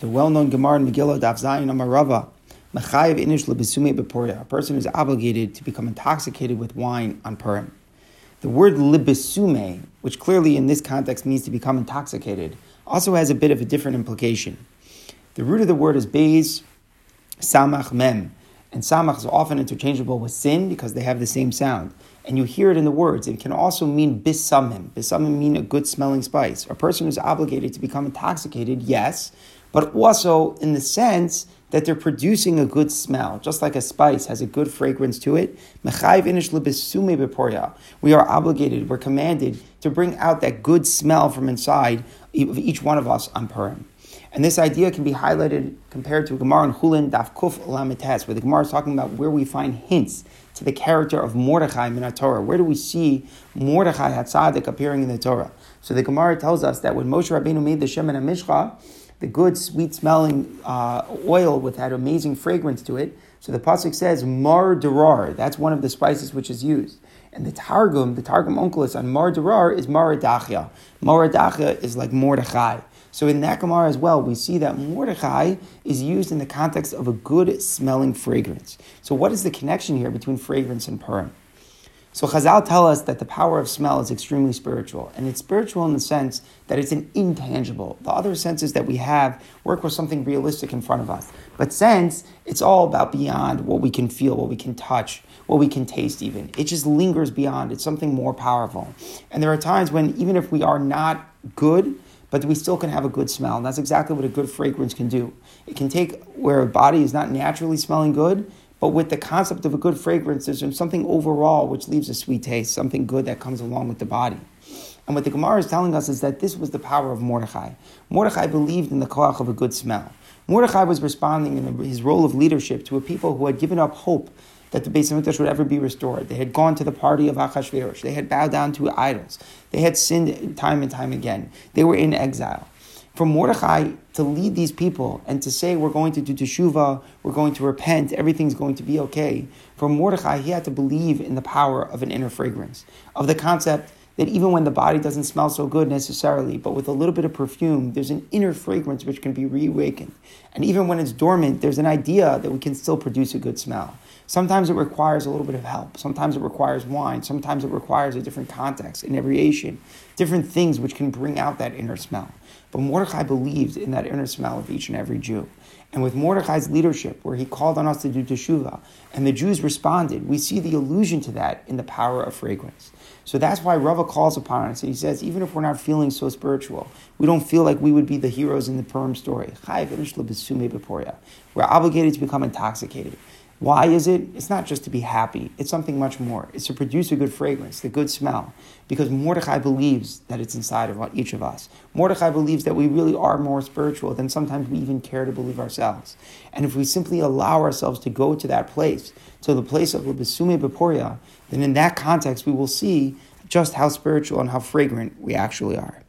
The well-known Gemara in Megillah, Daf Zayin Amarava, Machayev Inish Lebesumei Beporia, a person who's obligated to become intoxicated with wine on Purim. The word libisume, which clearly in this context means to become intoxicated, also has a bit of a different implication. The root of the word is Beis, samach, mem, and samach is often interchangeable with sin because they have the same sound. And you hear it in the words. It can also mean bisamim. Bisamim mean a good-smelling spice. A person who's obligated to become intoxicated, yes, but also in the sense that they're producing a good smell, just like a spice has a good fragrance to it. Mechayev inish lebesumei beporia. We are obligated, we're commanded to bring out that good smell from inside of each one of us on Purim. And this idea can be highlighted compared to Gemara in Hulin Daf Kuf Lametes, where the Gemara is talking about where we find hints to the character of Mordechai in the Torah. Where do we see Mordechai HaTzadik appearing in the Torah? So the Gemara tells us that when Moshe Rabbeinu made the Shemen and Mishra, the good, sweet-smelling oil with that amazing fragrance to it. So the Pasuk says, mar-darar, that's one of the spices which is used. And the targum onkelous on mar-darar is mar-edachia. Mar-edachia is like Mordechai. So in Nakamar as well, we see that Mordechai is used in the context of a good-smelling fragrance. So what is the connection here between fragrance and Purim? So Chazal tell us that the power of smell is extremely spiritual, and it's spiritual in the sense that it's an intangible. The other senses that we have work with something realistic in front of us. But sense, it's all about beyond what we can feel, what we can touch, what we can taste even. It just lingers beyond. It's something more powerful. And there are times when even if we are not good, but we still can have a good smell. And that's exactly what a good fragrance can do. It can take where a body is not naturally smelling good, but with the concept of a good fragrance, there's something overall which leaves a sweet taste, something good that comes along with the body. And what the Gemara is telling us is that this was the power of Mordechai. Mordechai believed in the koach of a good smell. Mordechai was responding in his role of leadership to a people who had given up hope that the Beis Hamikdash would ever be restored. They had gone to the party of Achashverosh. They had bowed down to idols. They had sinned time and time again. They were in exile. For Mordechai to lead these people and to say, we're going to do teshuva, we're going to repent, everything's going to be okay. For Mordechai, he had to believe in the power of an inner fragrance, of the concept that even when the body doesn't smell so good necessarily, but with a little bit of perfume, there's an inner fragrance which can be reawakened. And even when it's dormant, there's an idea that we can still produce a good smell. Sometimes it requires a little bit of help. Sometimes it requires wine. Sometimes it requires a different context, an variation, different things which can bring out that inner smell. But Mordechai believed in that inner smell of each and every Jew. And with Mordechai's leadership, where he called on us to do teshuva, and the Jews responded, we see the allusion to that in the power of fragrance. So that's why Rava calls upon us, and he says, even if we're not feeling so spiritual, we don't feel like we would be the heroes in the Purim story. We're obligated to become intoxicated. Why is it? It's not just to be happy. It's something much more. It's to produce a good fragrance, the good smell, because Mordechai believes that it's inside of each of us. Mordechai believes that we really are more spiritual than sometimes we even care to believe ourselves. And if we simply allow ourselves to go to that place, to the place of Libisume Beporia, then in that context we will see just how spiritual and how fragrant we actually are.